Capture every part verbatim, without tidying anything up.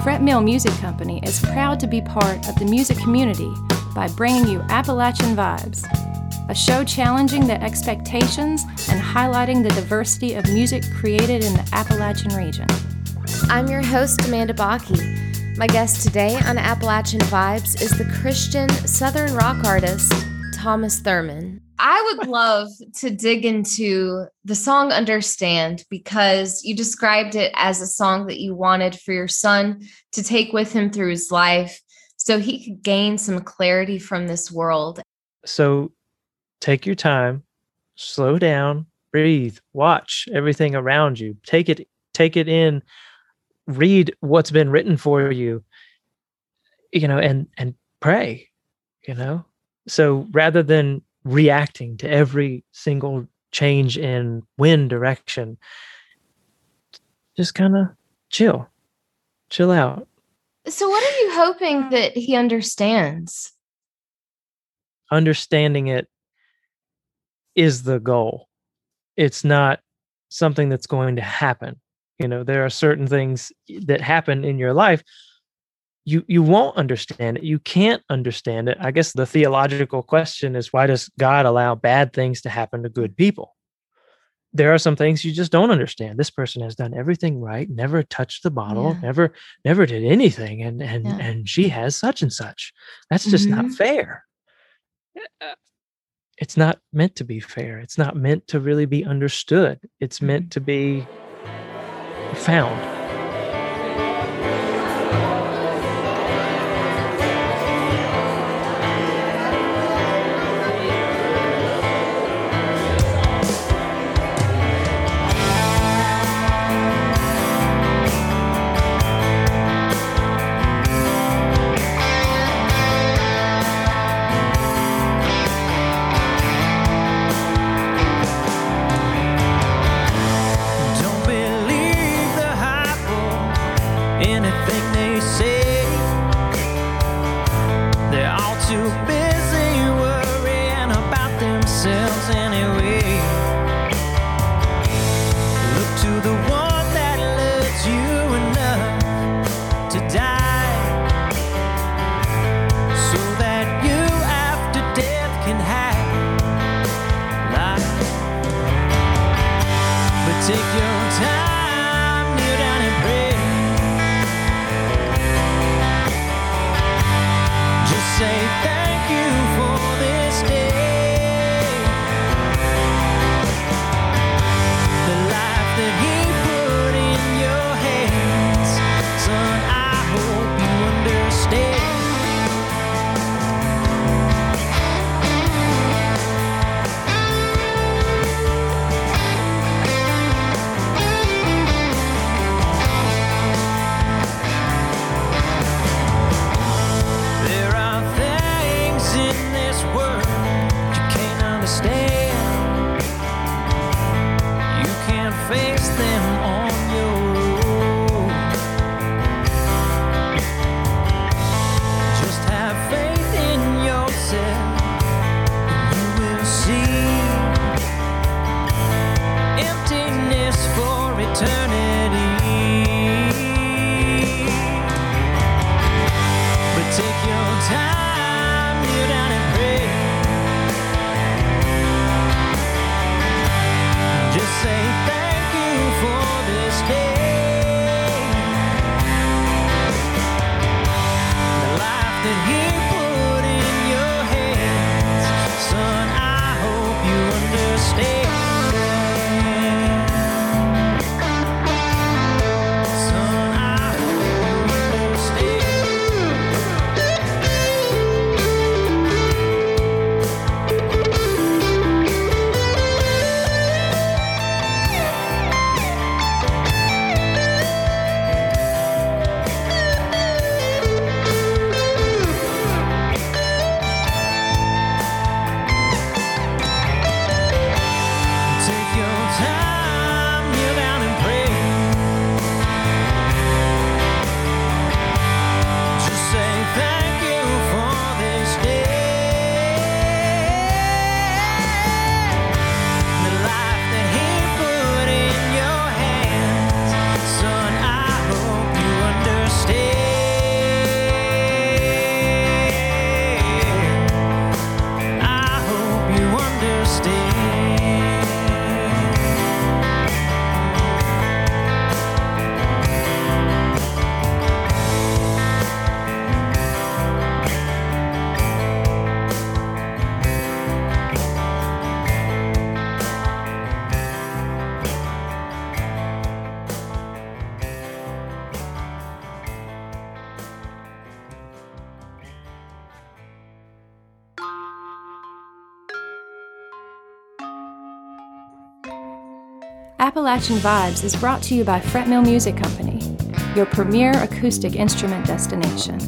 Fretmill Music Company is proud to be part of the music community by bringing you Appalachian Vibes, a show challenging the expectations and highlighting the diversity of music created in the Appalachian region. I'm your host, Amanda Bocchi. My guest today on Appalachian Vibes is the Christian Southern rock artist, Thomas Thurman. I would love to dig into the song Understand, because you described it as a song that you wanted for your son to take with him through his life so he could gain some clarity from this world. So take your time, slow down, breathe, watch everything around you. Take it, take it in, read what's been written for you, you know, and, and pray, you know. So rather than reacting to every single change in wind direction, just kind of chill, chill out. So what are you hoping that he understands? Understanding it is the goal. It's not something that's going to happen. You know, there are certain things that happen in your life. You you won't understand it. You can't understand it. I guess the theological question is, why does God allow bad things to happen to good people? There are some things you just don't understand. This person has done everything right, never touched the bottle, yeah. never never did anything, and and yeah. and she has such and such. That's just mm-hmm. not fair. It's not meant to be fair. It's not meant to really be understood. It's meant to be found. Appalachian Vibes is brought to you by Fretmill Music Company, your premier acoustic instrument destination.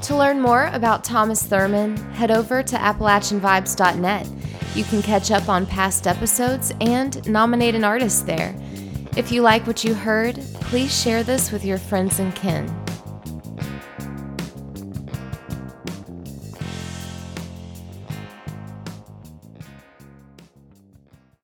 To learn more about Thomas Thurman, head over to Appalachian Vibes dot net. You can catch up on past episodes and nominate an artist there. If you like what you heard, please share this with your friends and kin.